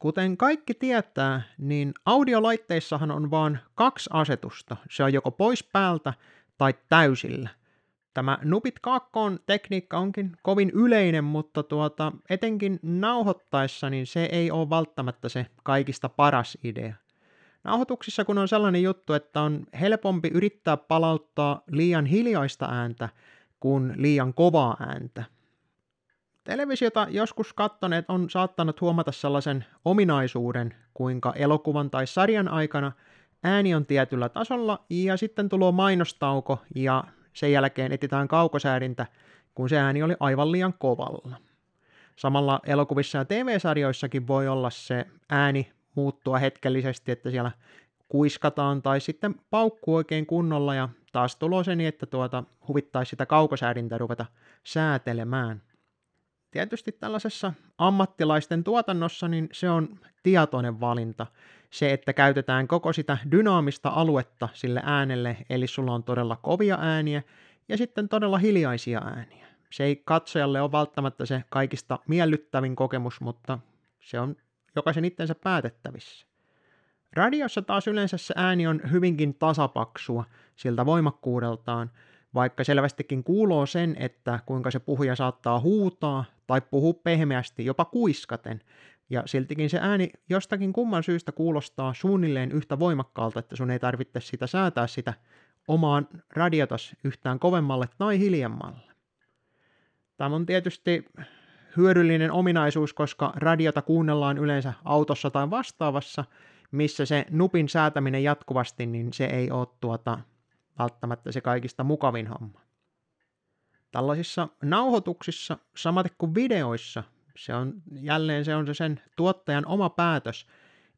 Kuten kaikki tietää, niin audiolaitteissahan on vain 2 asetusta. Se on joko pois päältä tai täysillä. Tämä nupit kaakkoon tekniikka onkin kovin yleinen, mutta etenkin nauhoittaessa niin se ei ole välttämättä se kaikista paras idea. Nauhoituksissa kun on sellainen juttu, että on helpompi yrittää palauttaa liian hiljaista ääntä kuin liian kovaa ääntä. Televisiota joskus katsoneet on saattanut huomata sellaisen ominaisuuden, kuinka elokuvan tai sarjan aikana ääni on tietyllä tasolla ja sitten tulee mainostauko ja sen jälkeen etsitään kaukosäädintä, kun se ääni oli aivan liian kovalla. Samalla elokuvissa ja TV-sarjoissakin voi olla se ääni muuttua hetkellisesti, että siellä kuiskataan tai sitten paukkuu oikein kunnolla ja taas tulee se niin, että huvittaisi sitä kaukosäädintä ruveta säätelemään. Tietysti tällaisessa ammattilaisten tuotannossa niin se on tietoinen valinta. Se, että käytetään koko sitä dynaamista aluetta sille äänelle, eli sulla on todella kovia ääniä ja sitten todella hiljaisia ääniä. Se ei katsojalle ole välttämättä se kaikista miellyttävin kokemus, mutta se on jokaisen itsensä päätettävissä. Radiossa taas yleensä se ääni on hyvinkin tasapaksua siltä voimakkuudeltaan, vaikka selvästikin kuuluu sen, että kuinka se puhuja saattaa huutaa tai puhua pehmeästi, jopa kuiskaten. Ja siltikin se ääni jostakin kumman syystä kuulostaa suunnilleen yhtä voimakkaalta, että sun ei tarvitse sitä säätää sitä omaan radiotas yhtään kovemmalle tai hiljemmalle. Tämä on tietysti hyödyllinen ominaisuus, koska radiota kuunnellaan yleensä autossa tai vastaavassa, missä se nupin säätäminen jatkuvasti, niin se ei ole välttämättä se kaikista mukavin homma. Tällaisissa nauhoituksissa, samaten kuin videoissa, se on sen tuottajan oma päätös,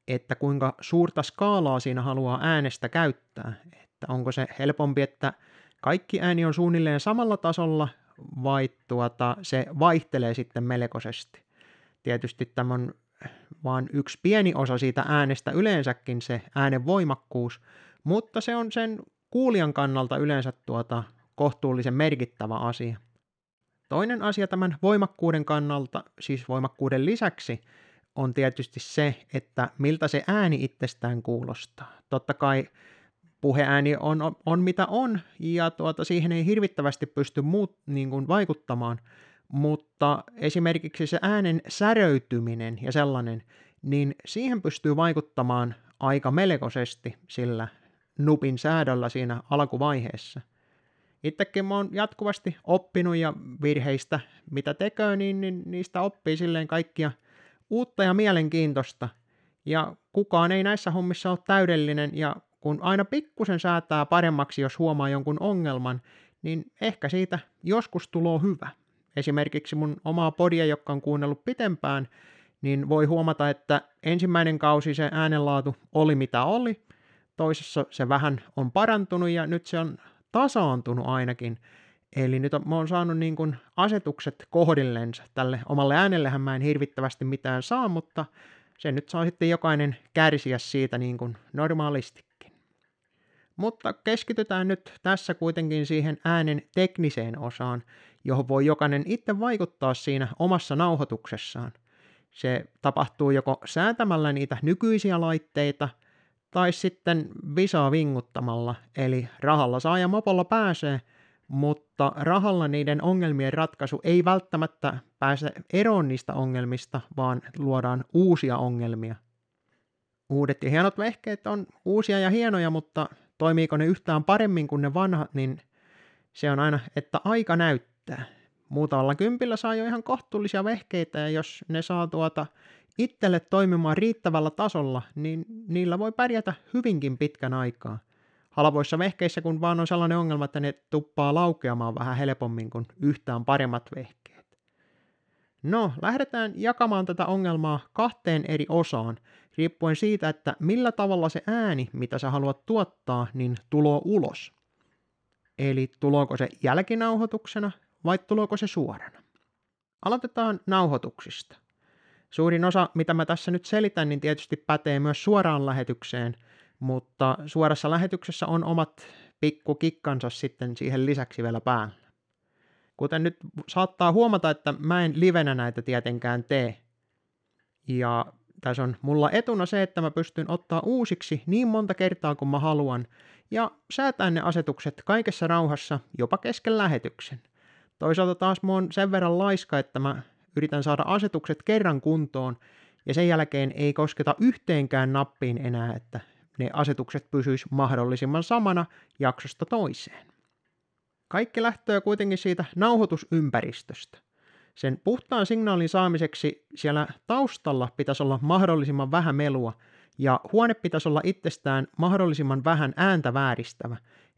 että kuinka suurta skaalaa siinä haluaa äänestä käyttää. Että onko se helpompi, että kaikki ääni on suunnilleen samalla tasolla, vai se vaihtelee sitten melkoisesti. Tietysti tämä on vain yksi pieni osa siitä äänestä yleensäkin se äänen voimakkuus, mutta se on sen kuulijan kannalta yleensä kohtuullisen merkittävä asia. Toinen asia tämän voimakkuuden kannalta, siis voimakkuuden lisäksi, on tietysti se, että miltä se ääni itsestään kuulostaa. Totta kai puheääni on mitä on, ja siihen ei hirvittävästi pysty vaikuttamaan, mutta esimerkiksi se äänen säröityminen ja sellainen, niin siihen pystyy vaikuttamaan aika melkoisesti sillä nupin säädöllä siinä alkuvaiheessa. Itsekin mä oon jatkuvasti oppinut ja virheistä, mitä tekee, niin niistä oppii silleen kaikkia uutta ja mielenkiintoista. Ja kukaan ei näissä hommissa ole täydellinen, ja kun aina pikkusen säätää paremmaksi, jos huomaa jonkun ongelman, niin ehkä siitä joskus tulee hyvä. Esimerkiksi mun omaa podia, joka on kuunnellut pitempään, niin voi huomata, että ensimmäinen kausi se äänenlaatu oli mitä oli, toisessa se vähän on parantunut ja nyt se on tasaantunut ainakin. Eli nyt mä oon saanut asetukset kohdillensa. Tälle omalle äänellähän mä en hirvittävästi mitään saa, mutta se nyt saa sitten jokainen kärsiä siitä normaalistikin. Mutta keskitytään nyt tässä kuitenkin siihen äänen tekniseen osaan, johon voi jokainen itse vaikuttaa siinä omassa nauhoituksessaan. Se tapahtuu joko säätämällä niitä nykyisiä laitteita, tai sitten visaa vinguttamalla, eli rahalla saa ja mopolla pääsee, mutta rahalla niiden ongelmien ratkaisu ei välttämättä pääse eroon niistä ongelmista, vaan luodaan uusia ongelmia. Uudet ja hienot vehkeet on uusia ja hienoja, mutta toimiiko ne yhtään paremmin kuin ne vanhat, niin se on aina, että aika näyttää. Muutamalla kympillä saa jo ihan kohtuullisia vehkeitä, ja jos ne saa itselle toimimaan riittävällä tasolla, niin niillä voi pärjätä hyvinkin pitkän aikaa. Halvoissa vehkeissä kun vaan on sellainen ongelma, että ne tuppaa laukeamaan vähän helpommin kuin yhtään paremmat vehkeet. No, lähdetään jakamaan tätä ongelmaa 2 eri osaan, riippuen siitä, että millä tavalla se ääni, mitä sä haluat tuottaa, niin tuloo ulos. Eli tulooko se jälkinauhoituksena vai tulooko se suorana? Aloitetaan nauhoituksista. Suurin osa, mitä mä tässä nyt selitän, niin tietysti pätee myös suoraan lähetykseen, mutta suorassa lähetyksessä on omat pikkukikkansa sitten siihen lisäksi vielä päällä. Kuten nyt saattaa huomata, että mä en livenä näitä tietenkään tee. Ja Tässä on mulla etuna se, että mä pystyn ottaa uusiksi niin monta kertaa kuin mä haluan ja säätää ne asetukset kaikessa rauhassa jopa kesken lähetyksen. Toisaalta taas mä oon sen verran laiska, että mä yritän saada asetukset kerran kuntoon ja sen jälkeen ei kosketa yhteenkään nappiin enää, että ne asetukset pysyis mahdollisimman samana jaksosta toiseen. Kaikki lähtee kuitenkin siitä nauhoitusympäristöstä. Sen puhtaan signaalin saamiseksi siellä taustalla pitäisi olla mahdollisimman vähän melua ja huone pitäisi olla itsestään mahdollisimman vähän ääntä vääristävä.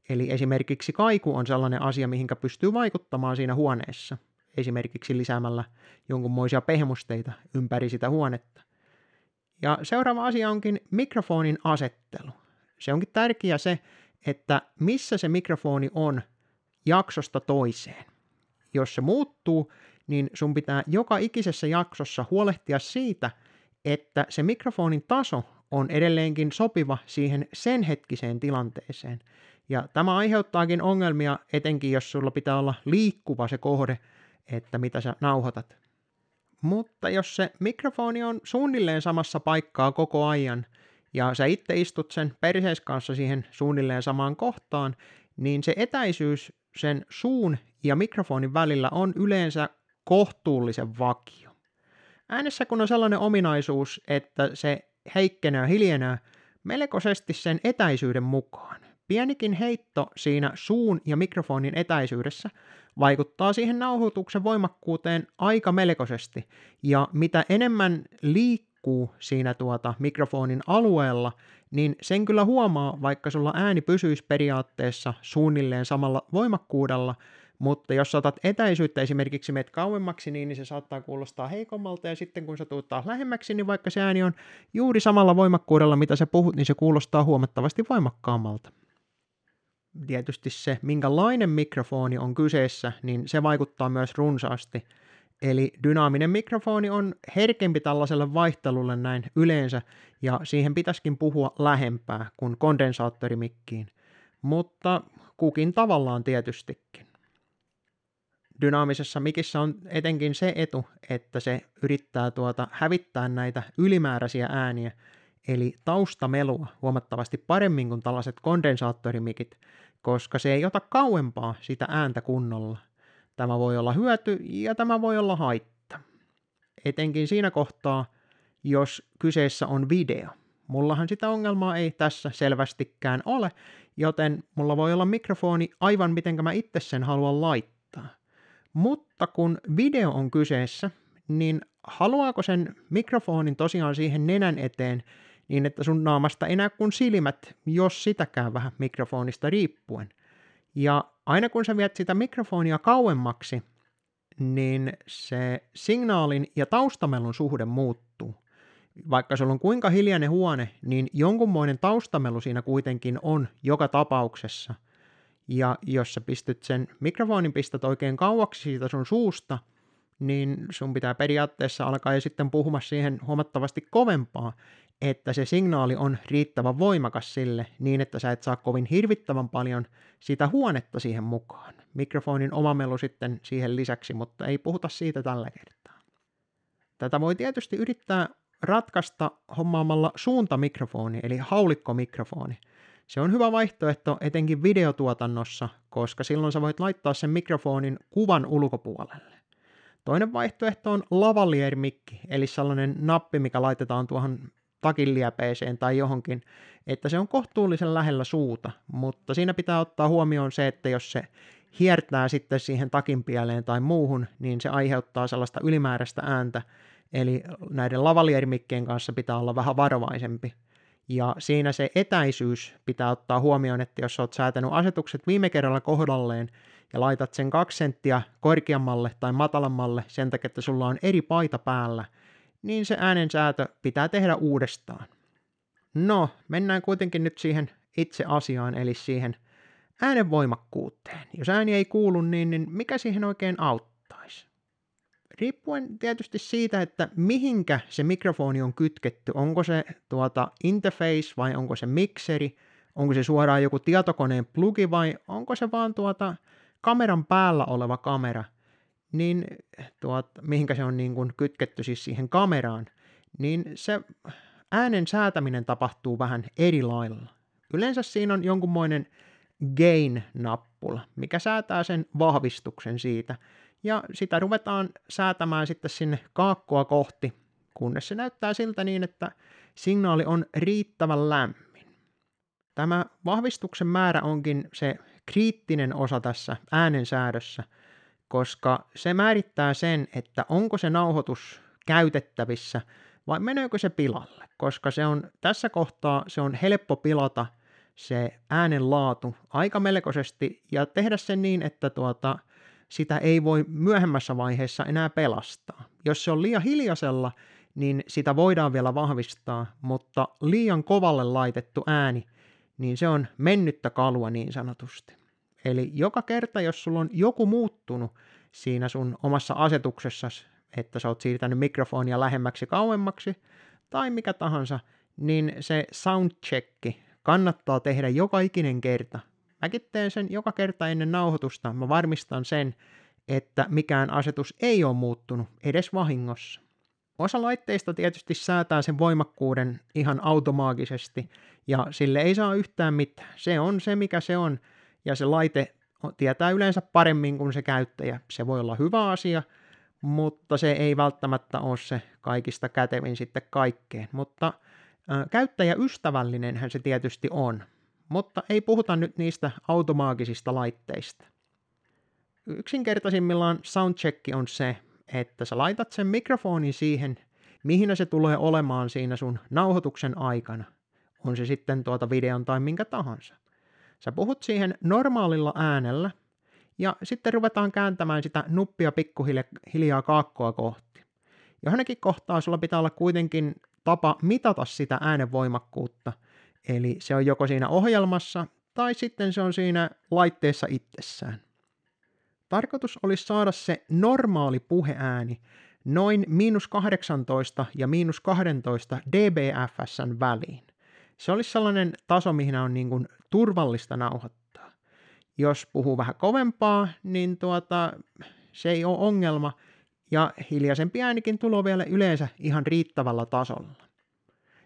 Eli esimerkiksi kaiku on sellainen asia, mihinkä pystyy vaikuttamaan siinä huoneessa, esimerkiksi lisäämällä jonkunmoisia pehmusteita ympäri sitä huonetta. Ja seuraava asia onkin mikrofonin asettelu. Se onkin tärkeää se, että missä se mikrofoni on jaksosta toiseen. Jos se muuttuu, niin sun pitää joka ikisessä jaksossa huolehtia siitä, että se mikrofonin taso on edelleenkin sopiva siihen sen hetkiseen tilanteeseen. Ja tämä aiheuttaakin ongelmia, etenkin jos sulla pitää olla liikkuva se kohde, että mitä sä nauhoitat. Mutta jos se mikrofoni on suunnilleen samassa paikkaa koko ajan, ja sä itse istut sen perseis kanssa siihen suunnilleen samaan kohtaan, niin se etäisyys sen suun ja mikrofonin välillä on yleensä kohtuullisen vakio. Äänessä kun on sellainen ominaisuus, että se heikkenee hiljenee melkoisesti sen etäisyyden mukaan. Pienikin heitto siinä suun ja mikrofonin etäisyydessä vaikuttaa siihen nauhoituksen voimakkuuteen aika melkoisesti, ja mitä enemmän liikkuu siinä mikrofonin alueella, niin sen kyllä huomaa, vaikka sulla ääni pysyisi periaatteessa suunnilleen samalla voimakkuudella, mutta jos otat etäisyyttä esimerkiksi meet kauemmaksi, niin se saattaa kuulostaa heikommalta, ja sitten kun sä tuut taas lähemmäksi, niin vaikka se ääni on juuri samalla voimakkuudella, mitä sä puhut, niin se kuulostaa huomattavasti voimakkaammalta. Tietysti se, minkälainen mikrofoni on kyseessä, niin se vaikuttaa myös runsaasti. Eli dynaaminen mikrofoni on herkempi tällaiselle vaihtelulle näin yleensä, ja siihen pitäisikin puhua lähempää kuin kondensaattorimikkiin. Mutta kukin tavallaan tietystikin. Dynaamisessa mikissä on etenkin se etu, että se yrittää hävittää näitä ylimääräisiä ääniä, eli taustamelua huomattavasti paremmin kuin tällaiset kondensaattorimikit, koska se ei ota kauempaa sitä ääntä kunnolla. Tämä voi olla hyöty ja tämä voi olla haitta. Etenkin siinä kohtaa, jos kyseessä on video. Mullahan sitä ongelmaa ei tässä selvästikään ole, joten mulla voi olla mikrofoni aivan mitenkä mä itse sen haluan laittaa. Mutta kun video on kyseessä, niin haluaako sen mikrofonin tosiaan siihen nenän eteen, niin että sun naamasta ei näy kuin silmät, jos sitäkään vähän mikrofonista riippuen. Ja aina kun sä viet sitä mikrofonia kauemmaksi, niin se signaalin ja taustamelun suhde muuttuu. Vaikka sulla on kuinka hiljainen huone, niin jonkunmoinen taustamelu siinä kuitenkin on joka tapauksessa. Ja jos sä pistät mikrofonin oikein kauaksi siitä sun suusta, niin sun pitää periaatteessa alkaa ja sitten puhua siihen huomattavasti kovempaa, että se signaali on riittävän voimakas sille niin, että sä et saa kovin hirvittävän paljon sitä huonetta siihen mukaan. Mikrofonin oma melu sitten siihen lisäksi, mutta ei puhuta siitä tällä kertaa. Tätä voi tietysti yrittää ratkaista hommaamalla suuntamikrofoni eli haulikkomikrofoni. Se on hyvä vaihtoehto etenkin videotuotannossa, koska silloin sä voit laittaa sen mikrofonin kuvan ulkopuolelle. Toinen vaihtoehto on lavalier-mikki, eli sellainen nappi, mikä laitetaan tuohon takinliepeeseen tai johonkin, että se on kohtuullisen lähellä suuta, mutta siinä pitää ottaa huomioon se, että jos se hiertää sitten siihen takinpieleen tai muuhun, niin se aiheuttaa sellaista ylimääräistä ääntä, eli näiden lavalier-mikkien kanssa pitää olla vähän varovaisempi. Ja siinä se etäisyys pitää ottaa huomioon, että jos olet säätänyt asetukset viime kerralla kohdalleen ja laitat sen 2 senttiä korkeammalle tai matalammalle sen takia, että sulla on eri paita päällä, niin se äänensäätö pitää tehdä uudestaan. No, mennään kuitenkin nyt siihen itse asiaan, eli siihen äänen voimakkuuteen. Jos ääni ei kuulu, niin mikä siihen oikein auttaisi? Riippuen tietysti siitä, että mihinkä se mikrofoni on kytketty, onko se interface vai onko se mikseri, onko se suoraan joku tietokoneen plugi vai onko se vaan kameran päällä oleva kamera, niin mihinkä se on niin kuin kytketty siis siihen kameraan, niin se äänen säätäminen tapahtuu vähän eri lailla. Yleensä siinä on jonkunmoinen gain-nappula, mikä säätää sen vahvistuksen siitä, ja sitä ruvetaan säätämään sitten sinne kaakkoa kohti, kunnes se näyttää siltä niin, että signaali on riittävän lämmin. Tämä vahvistuksen määrä onkin se kriittinen osa tässä äänensäädössä, koska se määrittää sen, että onko se nauhoitus käytettävissä vai meneekö se pilalle, koska se on, tässä kohtaa se on helppo pilata se äänen laatu aika melkoisesti ja tehdä sen niin, että sitä ei voi myöhemmässä vaiheessa enää pelastaa. Jos se on liian hiljaisella, niin sitä voidaan vielä vahvistaa, mutta liian kovalle laitettu ääni, niin se on mennyttä kalua niin sanotusti. Eli joka kerta, jos sulla on joku muuttunut siinä sun omassa asetuksessasi, että sä oot siirtänyt mikrofonia lähemmäksi kauemmaksi tai mikä tahansa, niin se soundchecki kannattaa tehdä joka ikinen kerta. Mäkin teen sen joka kerta ennen nauhoitusta. Mä varmistan sen, että mikään asetus ei ole muuttunut edes vahingossa. Osa laitteista tietysti säätää sen voimakkuuden ihan automaagisesti ja sille ei saa yhtään mitään. Se on se, mikä se on, ja se laite tietää yleensä paremmin kuin se käyttäjä. Se voi olla hyvä asia, mutta se ei välttämättä ole se kaikista kätevin sitten kaikkeen. Mutta käyttäjäystävällinenhän se tietysti on, mutta ei puhuta nyt niistä automaagisista laitteista. Yksinkertaisimmillaan soundcheck on se, että sä laitat sen mikrofonin siihen, mihin se tulee olemaan siinä sun nauhoituksen aikana. On se sitten videon tai minkä tahansa. Sä puhut siihen normaalilla äänellä, ja sitten ruvetaan kääntämään sitä nuppia pikkuhiljaa kaakkoa kohti. Johonkin kohtaa sulla pitää olla kuitenkin tapa mitata sitä äänenvoimakkuutta, eli se on joko siinä ohjelmassa, tai sitten se on siinä laitteessa itsessään. Tarkoitus olisi saada se normaali puheääni noin -18 ja -12 dBFS:n väliin. Se olisi sellainen taso, mihin on niin kuin turvallista nauhoittaa. Jos puhuu vähän kovempaa, niin se ei ole ongelma, ja hiljaisempi äänikin tulee vielä yleensä ihan riittävällä tasolla.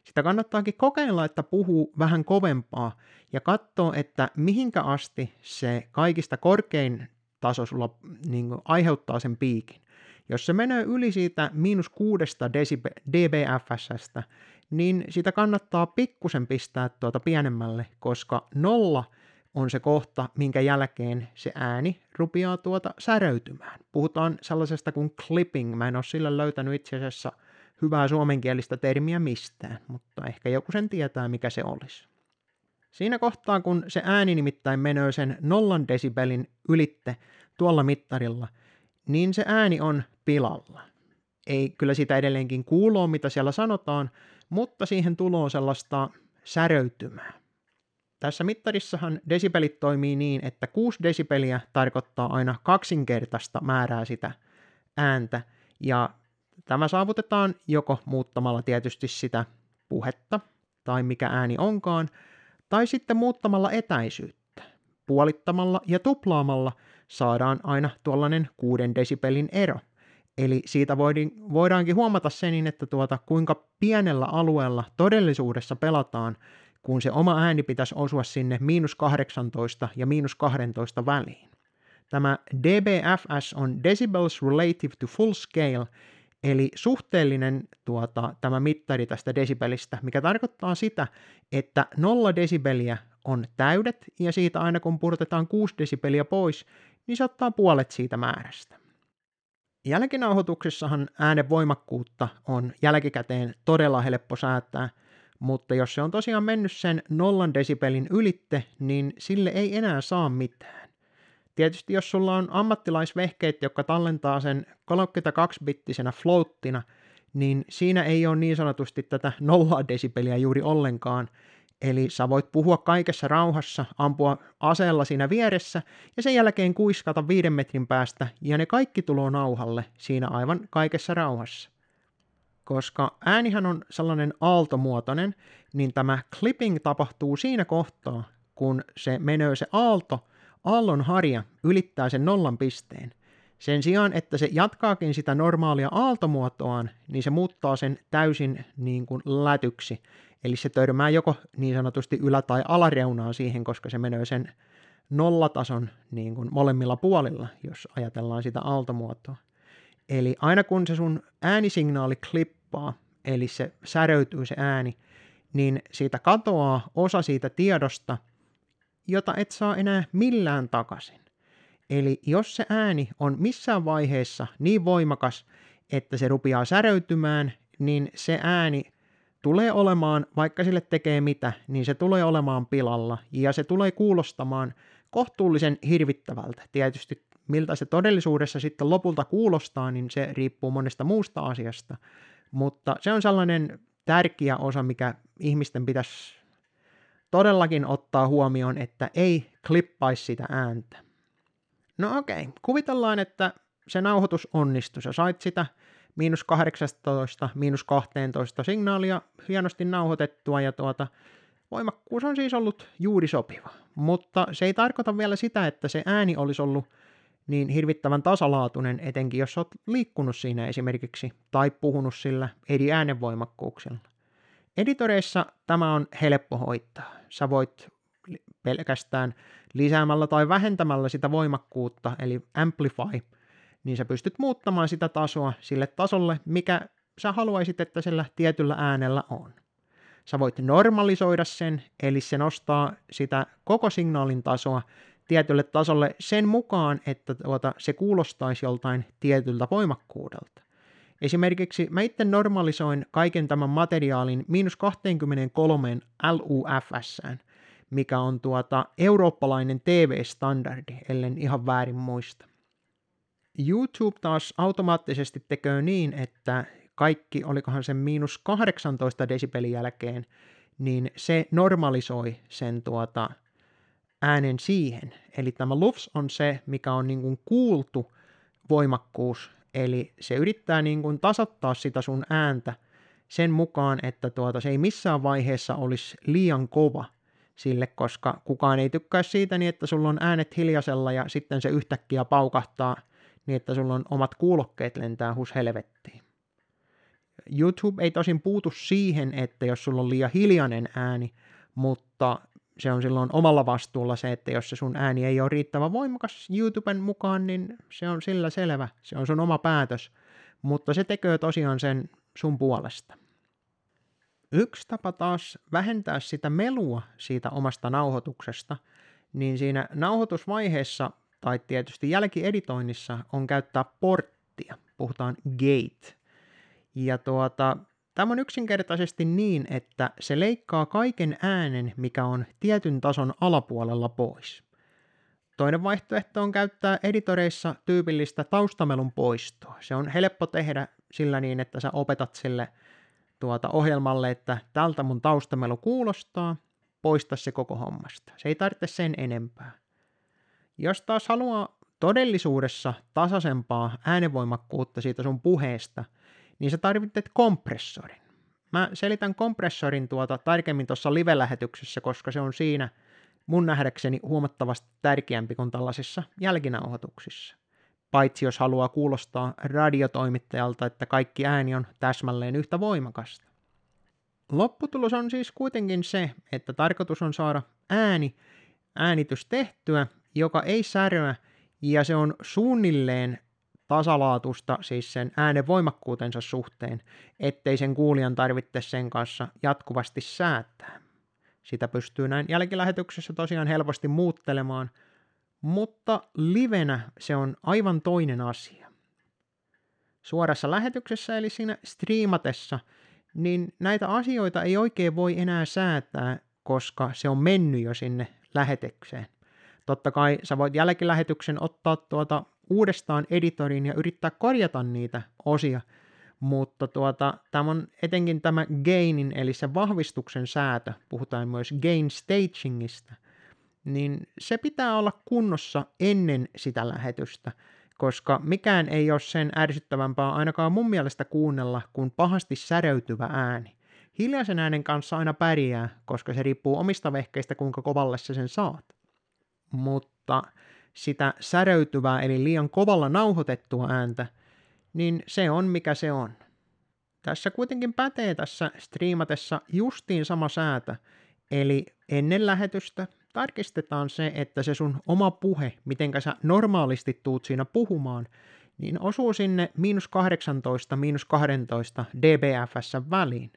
Sitä kannattaakin kokeilla, että puhuu vähän kovempaa, ja katsoo, että mihinkä asti se kaikista korkein taso sulla niin kuin aiheuttaa sen piikin. Jos se menee yli siitä -6 dBFS:stä, niin sitä kannattaa pikkusen pistää pienemmälle, koska 0 on se kohta, minkä jälkeen se ääni rupeaa säröitymään. Puhutaan sellaisesta kuin clipping. Mä en ole sillä löytänyt itse asiassa hyvää suomenkielistä termiä mistään, mutta ehkä joku sen tietää, mikä se olisi. Siinä kohtaa, kun se ääni nimittäin menee sen 0 desibelin ylitte tuolla mittarilla, niin se ääni on pilalla. Ei kyllä sitä edelleenkin kuuloo, mitä siellä sanotaan, mutta siihen tulee sellaista säröitymää. Tässä mittarissahan desibelit toimii niin, että 6 desibeliä tarkoittaa aina kaksinkertaista määrää sitä ääntä, ja tämä saavutetaan joko muuttamalla tietysti sitä puhetta, tai mikä ääni onkaan, tai sitten muuttamalla etäisyyttä. Puolittamalla ja tuplaamalla saadaan aina tuollainen 6 desibelin ero. Eli siitä voidaankin huomata sen, että kuinka pienellä alueella todellisuudessa pelataan, kun se oma ääni pitäisi osua sinne -18 ja -12 väliin. Tämä dBFS on decibels relative to full scale, eli suhteellinen tämä mittari tästä desibelistä, mikä tarkoittaa sitä, että 0 desibeliä on täydet, ja siitä aina kun pudotetaan 6 desibeliä pois, niin se ottaa puolet siitä määrästä. Jälkinauhoituksessahan äänen voimakkuutta on jälkikäteen todella helppo säätää, mutta jos se on tosiaan mennyt sen 0 desibelin ylitte, niin sille ei enää saa mitään. Tietysti jos sulla on ammattilaisvehkeet, jotka tallentaa sen 32-bittisenä floattina, niin siinä ei ole niin sanotusti tätä 0 desibeliä juuri ollenkaan. Eli sä voit puhua kaikessa rauhassa, ampua aseella siinä vieressä ja sen jälkeen kuiskata 5 metrin päästä ja ne kaikki tulee nauhalle siinä aivan kaikessa rauhassa. Koska äänihän on sellainen aaltomuotoinen, niin tämä clipping tapahtuu siinä kohtaa, kun se menee se aallon harja ylittää sen 0 pisteen. Sen sijaan, että se jatkaakin sitä normaalia aaltomuotoaan, niin se muuttaa sen täysin niin kuin lätyksi. Eli se törmää joko niin sanotusti ylä- tai alareunaan siihen, koska se menee sen nollatason niin kuin molemmilla puolilla, jos ajatellaan sitä aaltomuotoa. Eli aina kun se sun äänisignaali klippaa, eli se säröytyy se ääni, niin siitä katoaa osa siitä tiedosta, jota et saa enää millään takaisin. Eli jos se ääni on missään vaiheessa niin voimakas, että se rupeaa säröytymään, niin se ääni tulee olemaan, vaikka sille tekee mitä, niin se tulee olemaan pilalla ja se tulee kuulostamaan kohtuullisen hirvittävältä. Tietysti miltä se todellisuudessa sitten lopulta kuulostaa, niin se riippuu monesta muusta asiasta, mutta se on sellainen tärkeä osa, mikä ihmisten pitäisi todellakin ottaa huomioon, että ei klippaisi sitä ääntä. No okei, kuvitellaan, että se nauhoitus onnistui. Sä sait sitä -18, -12 signaalia hienosti nauhoitettua ja voimakkuus on siis ollut juuri sopiva. Mutta se ei tarkoita vielä sitä, että se ääni olisi ollut niin hirvittävän tasalaatuinen, etenkin jos olet liikkunut siinä esimerkiksi tai puhunut sillä eri äänenvoimakkuuksilla. Editoreissa tämä on helppo hoitaa. Sä voit pelkästään lisäämällä tai vähentämällä sitä voimakkuutta, eli amplify, niin sä pystyt muuttamaan sitä tasoa sille tasolle, mikä sä haluaisit, että sillä tietyllä äänellä on. Sä voit normalisoida sen, eli se nostaa sitä koko signaalin tasoa tietylle tasolle sen mukaan, että se kuulostaisi joltain tietyltä voimakkuudelta. Esimerkiksi mä itse normalisoin kaiken tämän materiaalin -23 LUFS:ään, mikä on eurooppalainen TV-standardi, ellen ihan väärin muista. YouTube taas automaattisesti tekee niin, että kaikki, olikohan sen -18 desibelin jälkeen, niin se normalisoi sen äänen siihen. Eli tämä LUFS on se, mikä on niin kuin kuultu voimakkuus, eli se yrittää niin kuin tasoittaa sitä sun ääntä sen mukaan, että se ei missään vaiheessa olisi liian kova sille, koska kukaan ei tykkää siitä niin, että sulla on äänet hiljaisella ja sitten se yhtäkkiä paukahtaa niin, että sulla on omat kuulokkeet lentää hus helvettiin. YouTube ei tosin puutu siihen, että jos sulla on liian hiljainen ääni, mutta se on silloin omalla vastuulla se, että jos se sun ääni ei ole riittävän voimakas YouTuben mukaan, niin se on sillä selvä. Se on sun oma päätös, mutta se tekee tosiaan sen sun puolesta. Yksi tapa taas vähentää sitä melua siitä omasta nauhoituksesta, niin siinä nauhoitusvaiheessa tai tietysti jälkieditoinnissa on käyttää porttia, puhutaan gate. Ja tämä on yksinkertaisesti niin, että se leikkaa kaiken äänen, mikä on tietyn tason alapuolella pois. Toinen vaihtoehto on käyttää editoreissa tyypillistä taustamelun poistoa. Se on helppo tehdä sillä niin, että sä opetat sille ohjelmalle, että tältä mun taustamelu kuulostaa, poista se koko hommasta. Se ei tarvitse sen enempää. Jos taas haluaa todellisuudessa tasaisempaa äänenvoimakkuutta siitä sun puheesta, niin sä tarvitset kompressorin. Mä selitän kompressorin tarkemmin tuossa live-lähetyksessä, koska se on siinä mun nähdäkseni huomattavasti tärkeämpi kuin tällaisissa jälkinauhoituksissa. Paitsi jos haluaa kuulostaa radiotoimittajalta, että kaikki ääni on täsmälleen yhtä voimakasta. Lopputulos on siis kuitenkin se, että tarkoitus on saada äänitys tehtyä, joka ei säröä, ja se on suunnilleen tasalaatusta, siis sen äänen voimakkuutensa suhteen, ettei sen kuulijan tarvitse sen kanssa jatkuvasti säätää. Sitä pystyy näin jälkilähetyksessä tosiaan helposti muuttelemaan, mutta livenä se on aivan toinen asia. Suorassa lähetyksessä, eli siinä striimatessa, niin näitä asioita ei oikein voi enää säätää, koska se on mennyt jo sinne lähetykseen. Totta kai sä voit jälkilähetyksen ottaa uudestaan editoriin ja yrittää korjata niitä osia, mutta tämä on etenkin tämä gainin, eli se vahvistuksen säätö, puhutaan myös gain stagingista, niin se pitää olla kunnossa ennen sitä lähetystä, koska mikään ei ole sen ärsyttävämpää ainakaan mun mielestä kuunnella kuin pahasti säröytyvä ääni. Hiljaisen äänen kanssa aina pärjää, koska se riippuu omista vehkeistä, kuinka kovalle sä sen saat. Mutta sitä säröytyvää eli liian kovalla nauhoitettua ääntä, niin se on mikä se on. Tässä kuitenkin pätee tässä striimatessa justiin sama säätö, eli ennen lähetystä tarkistetaan se, että se sun oma puhe, mitenkä sä normaalisti tuut siinä puhumaan, niin osuu sinne -18, -12 dBFS:n väliin.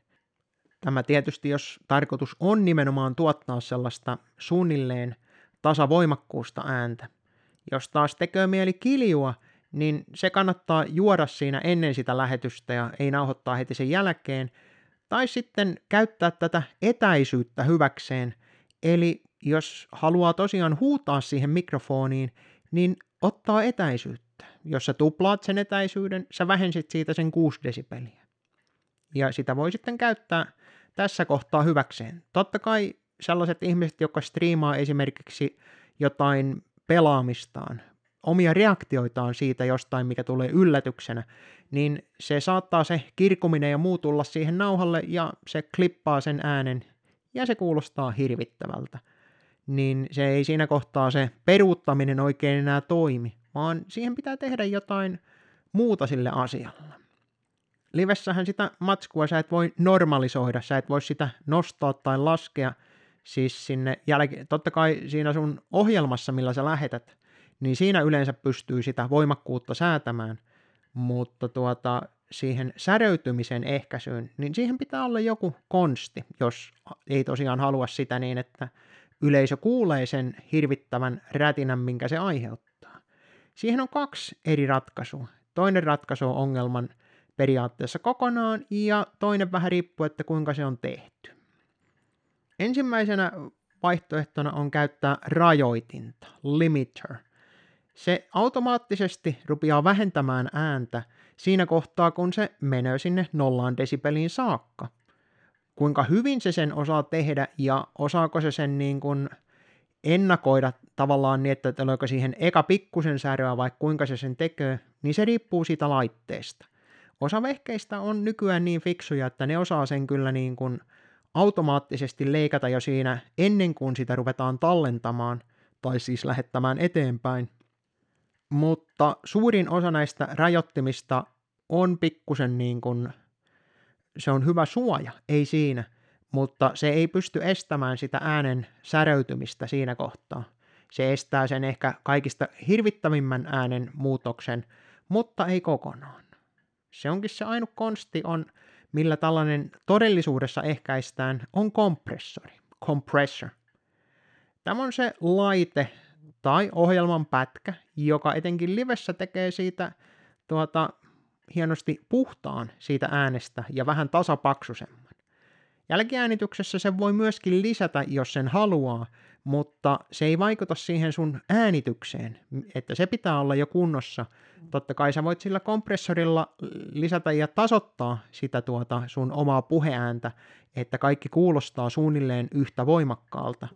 Tämä tietysti, jos tarkoitus on nimenomaan tuottaa sellaista suunnilleen tasavoimakkuusta ääntä. Jos taas tekee mieli kiljua, niin se kannattaa juoda siinä ennen sitä lähetystä ja ei nauhoittaa heti sen jälkeen. Tai sitten käyttää tätä etäisyyttä hyväkseen. Eli jos haluaa tosiaan huutaa siihen mikrofoniin, niin ottaa etäisyyttä. Jos sä tuplaat sen etäisyyden, sä vähensit siitä sen 6 desibeliä. Ja sitä voi sitten käyttää tässä kohtaa hyväkseen. Totta kai sellaiset ihmiset, jotka striimaa esimerkiksi jotain pelaamistaan, omia reaktioitaan siitä jostain, mikä tulee yllätyksenä, niin se saattaa se kirkuminen ja muu tulla siihen nauhalle ja se klippaa sen äänen ja se kuulostaa hirvittävältä. Niin se ei siinä kohtaa se peruuttaminen oikein enää toimi, vaan siihen pitää tehdä jotain muuta sille asialle. Livessähän sitä matskua sä et voi normalisoida, sä et voi sitä nostaa tai laskea, siis sinne totta kai siinä sun ohjelmassa, millä sä lähetät, niin siinä yleensä pystyy sitä voimakkuutta säätämään, mutta siihen säröytymisen ehkäisyyn, niin siihen pitää olla joku konsti, jos ei tosiaan halua sitä niin, että yleisö kuulee sen hirvittävän rätinän, minkä se aiheuttaa. Siihen on 2 eri ratkaisua. Toinen ratkaisu on ongelman periaatteessa kokonaan, ja toinen vähän riippuu, että kuinka se on tehty. Ensimmäisenä vaihtoehtona on käyttää rajoitinta, limiter. Se automaattisesti rupeaa vähentämään ääntä siinä kohtaa, kun se menee sinne 0 desibeliin saakka. Kuinka hyvin se sen osaa tehdä ja osaako se sen niin kuin ennakoida tavallaan niin, että tuleeko siihen eka pikkusen säröä vai kuinka se sen tekee, niin se riippuu siitä laitteesta. Osa vehkeistä on nykyään niin fiksuja, että ne osaa sen kyllä niin kuin automaattisesti leikata jo siinä ennen kuin sitä ruvetaan tallentamaan tai siis lähettämään eteenpäin. Mutta suurin osa näistä rajoittimista on pikkusen niin kuin, se on hyvä suoja, ei siinä, mutta se ei pysty estämään sitä äänen säröytymistä siinä kohtaa. Se estää sen ehkä kaikista hirvittävimmän äänen muutoksen, mutta ei kokonaan. Se onkin se ainut konsti on, millä tällainen todellisuudessa ehkäistään, on compressor. Tämä on se laite tai ohjelman pätkä, joka etenkin livessä tekee siitä hienosti puhtaan siitä äänestä ja vähän tasapaksusemman. Jälkiäänityksessä sen voi myöskin lisätä, jos sen haluaa, mutta se ei vaikuta siihen sun äänitykseen, että se pitää olla jo kunnossa. Totta kai sä voit sillä kompressorilla lisätä ja tasoittaa sitä sun omaa puheääntä, että kaikki kuulostaa suunnilleen yhtä voimakkaalta.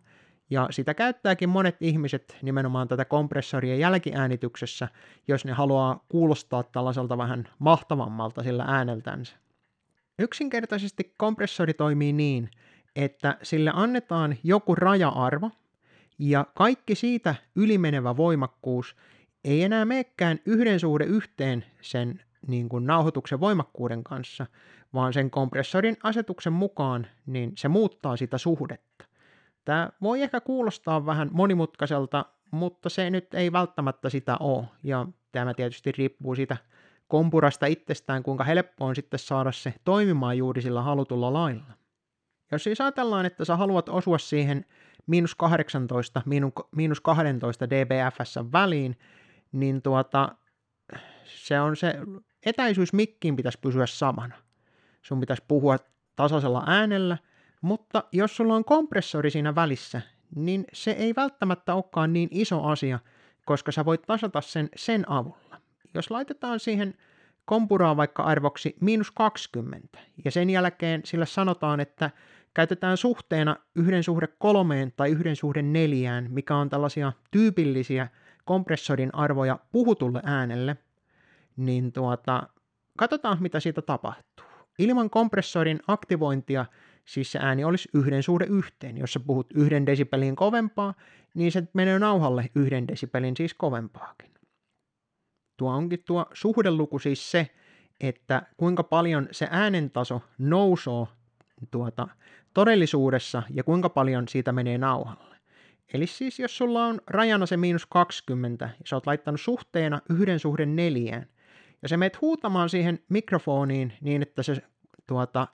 Ja sitä käyttääkin monet ihmiset nimenomaan tätä kompressoria jälkiäänityksessä, jos ne haluaa kuulostaa tällaiselta vähän mahtavammalta sillä ääneltänsä. Yksinkertaisesti kompressori toimii niin, että sille annetaan joku raja-arvo, ja kaikki siitä ylimenevä voimakkuus ei enää menekään 1:1 sen niin kuin nauhoituksen voimakkuuden kanssa, vaan sen kompressorin asetuksen mukaan niin se muuttaa sitä suhdetta. Tämä voi ehkä kuulostaa vähän monimutkaiselta, mutta se nyt ei välttämättä sitä ole, ja tämä tietysti riippuu siitä kompurasta itsestään, kuinka helppo on sitten saada se toimimaan juuri sillä halutulla lailla. Jos siis ajatellaan, että sä haluat osua siihen -18, -12 dBFS:n väliin, niin se on se etäisyys mikkiin pitäisi pysyä samana. Sun pitäisi puhua tasaisella äänellä, mutta jos sulla on kompressori siinä välissä, niin se ei välttämättä olekaan niin iso asia, koska sä voit tasata sen avulla. Jos laitetaan siihen kompuraan vaikka arvoksi -20, ja sen jälkeen sillä sanotaan, että käytetään suhteena 1:3 tai 1:4, mikä on tällaisia tyypillisiä kompressorin arvoja puhutulle äänelle, niin katsotaan mitä siitä tapahtuu. Ilman kompressorin aktivointia siis se ääni olisi 1:1, jos sä puhut 1 desibelin kovempaa, niin se menee nauhalle 1 desibelin siis kovempaakin. Tuo onkin tuo suhdeluku siis se, että kuinka paljon se äänentaso nousoo todellisuudessa ja kuinka paljon siitä menee nauhalle. Eli siis jos sulla on rajana se -20 ja sä oot laittanut suhteena 1:4 ja sä meet huutamaan siihen mikrofoniin niin, että se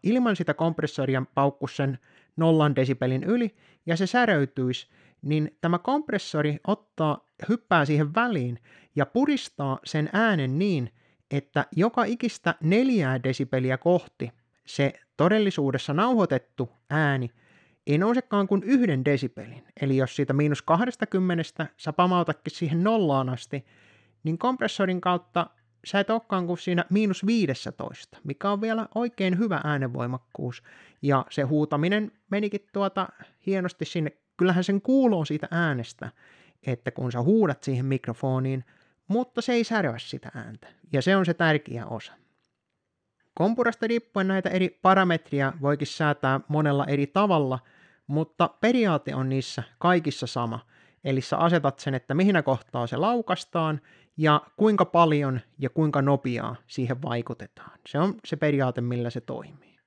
ilman sitä kompressoria paukkuisi sen 0 desibelin yli ja se säröityisi, niin tämä kompressori hyppää siihen väliin ja puristaa sen äänen niin, että joka ikistä 4 desibeliä kohti se todellisuudessa nauhoitettu ääni ei nousekaan kuin 1 desibelin. Eli jos siitä -20 sä pamautatkin siihen 0 asti, niin kompressorin kautta sä et olekaan kuin siinä -15, mikä on vielä oikein hyvä äänenvoimakkuus. Ja se huutaminen menikin hienosti sinne. Kyllähän sen kuuluu siitä äänestä, että kun sä huudat siihen mikrofoniin, mutta se ei säröä sitä ääntä. Ja se on se tärkeä osa. Kompurasta riippuen näitä eri parametria voikin säätää monella eri tavalla, mutta periaate on niissä kaikissa sama. Eli sä asetat sen, että mihin kohtaa se laukastaan ja kuinka paljon ja kuinka nopeaa siihen vaikutetaan. Se on se periaate, millä se toimii.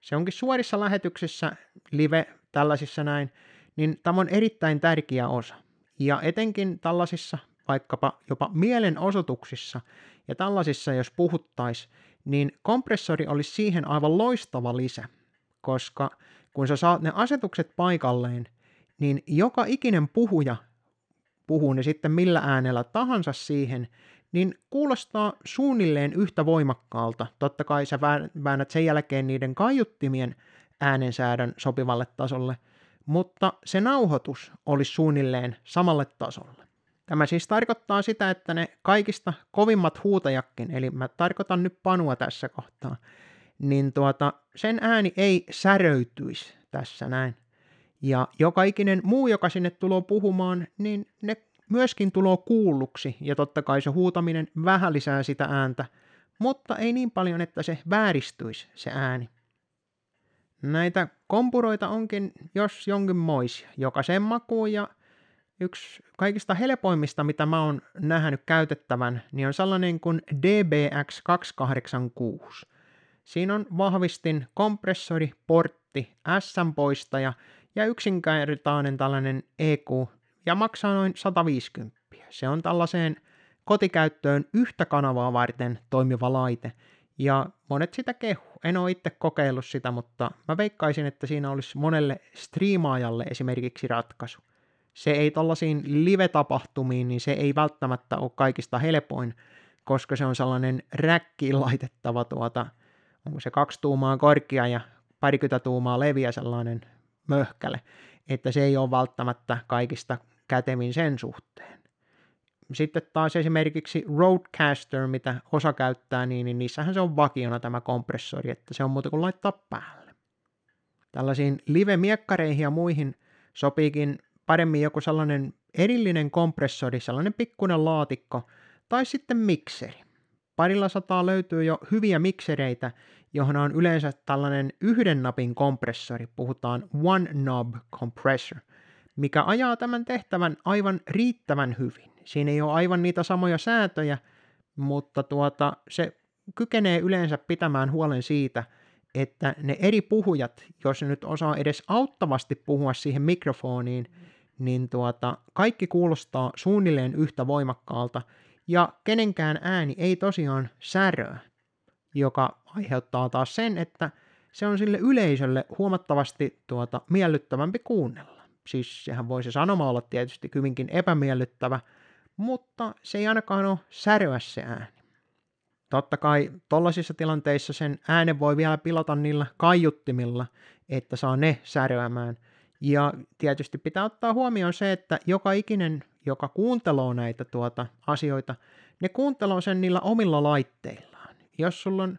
Se onkin suorissa lähetyksissä, live, tällaisissa näin, niin tämä on erittäin tärkeä osa. Ja etenkin tällaisissa, vaikkapa jopa mielenosoituksissa ja tällaisissa, jos puhuttaisiin, niin kompressori olisi siihen aivan loistava lisä, koska kun sä saat ne asetukset paikalleen, niin joka ikinen puhuja, puhuu ne sitten millä äänellä tahansa siihen, niin kuulostaa suunnilleen yhtä voimakkaalta. Totta kai sä väännät sen jälkeen niiden kaiuttimien äänensäädön sopivalle tasolle, mutta se nauhoitus olisi suunnilleen samalle tasolle. Tämä siis tarkoittaa sitä, että ne kaikista kovimmat huutajakin, eli mä tarkoitan nyt Panua tässä kohtaa, niin sen ääni ei säröityisi tässä näin. Ja joka ikinen muu, joka sinne tulee puhumaan, niin ne myöskin tulee kuulluksi, ja totta kai se huutaminen vähän lisää sitä ääntä, mutta ei niin paljon, että se vääristyisi se ääni. Näitä kompuroita onkin jos jonkinmoisia, jokaisen makuun, ja yksi kaikista helpoimmista, mitä mä oon nähnyt käytettävän, niin on sellainen kuin DBX286. Siinä on vahvistin, kompressori, portti, SM-poistaja ja yksinkertainen tällainen EQ ja maksaa noin 150. Se on tällaiseen kotikäyttöön yhtä kanavaa varten toimiva laite ja monet sitä kehu. En ole itse kokeillut sitä, mutta mä veikkaisin, että siinä olisi monelle striimaajalle esimerkiksi ratkaisu. Se ei tollaisiin live-tapahtumiin, niin se ei välttämättä ole kaikista helpoin, koska se on sellainen räkkiin laitettava onko se 2 tuumaa korkea ja 20 tuumaa leviä sellainen möhkäle, että se ei ole välttämättä kaikista kätevin sen suhteen. Sitten taas esimerkiksi Rodecaster, mitä osa käyttää, niin niissähän se on vakiona tämä kompressori, että se on muuta kuin laittaa päälle. Tällaisiin live-miekkareihin ja muihin sopiikin paremmin joku sellainen erillinen kompressori, sellainen pikkuinen laatikko, tai sitten mikseri. 200 löytyy jo hyviä miksereitä, johon on yleensä tällainen 1 napin kompressori, puhutaan one knob compressor, mikä ajaa tämän tehtävän aivan riittävän hyvin. Siinä ei ole aivan niitä samoja säätöjä, mutta se kykenee yleensä pitämään huolen siitä, että ne eri puhujat, jos ne nyt osaa edes auttavasti puhua siihen mikrofoniin, niin kaikki kuulostaa suunnilleen yhtä voimakkaalta, ja kenenkään ääni ei tosiaan säröä, joka aiheuttaa taas sen, että se on sille yleisölle huomattavasti miellyttävämpi kuunnella. Siis sehän voi se sanoma olla tietysti hyvinkin epämiellyttävä, mutta se ei ainakaan ole säröä se ääni. Totta kai tollaisissa tilanteissa sen äänen voi vielä pilata niillä kaiuttimilla, että saa ne säröämään. Ja tietysti pitää ottaa huomioon se, että joka ikinen, joka kuuntelee näitä asioita, ne kuuntelee sen niillä omilla laitteillaan. Jos sulla on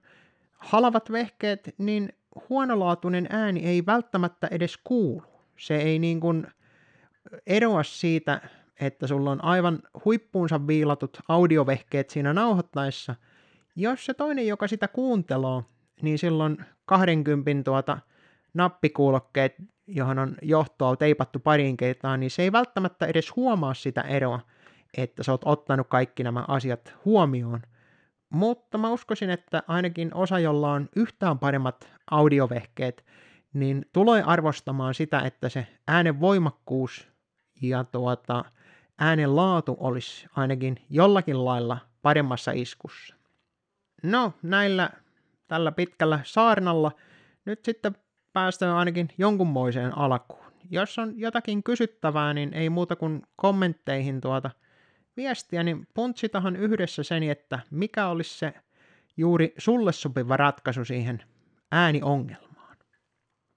halvat vehkeet, niin huonolaatuinen ääni ei välttämättä edes kuulu. Se ei niin kuin eroa siitä, että sulla on aivan huippuunsa viilatut audiovehkeet siinä nauhoittaessa. Jos se toinen, joka sitä kuuntelee, niin silloin 20 nappikuulokkeet, johon on johtoa teipattu pariin kertaan, niin se ei välttämättä edes huomaa sitä eroa, että sä oot ottanut kaikki nämä asiat huomioon. Mutta mä uskoisin, että ainakin osa, jolla on yhtään paremmat audiovehkeet, niin tulee arvostamaan sitä, että se äänen voimakkuus ja äänen laatu olisi ainakin jollakin lailla paremmassa iskussa. No, tällä pitkällä saarnalla nyt sitten päästään ainakin jonkunmoiseen alkuun. Jos on jotakin kysyttävää, niin ei muuta kuin kommentteihin viestiä, niin puntsitahan yhdessä sen, että mikä olisi se juuri sulle sopiva ratkaisu siihen ääniongelmaan.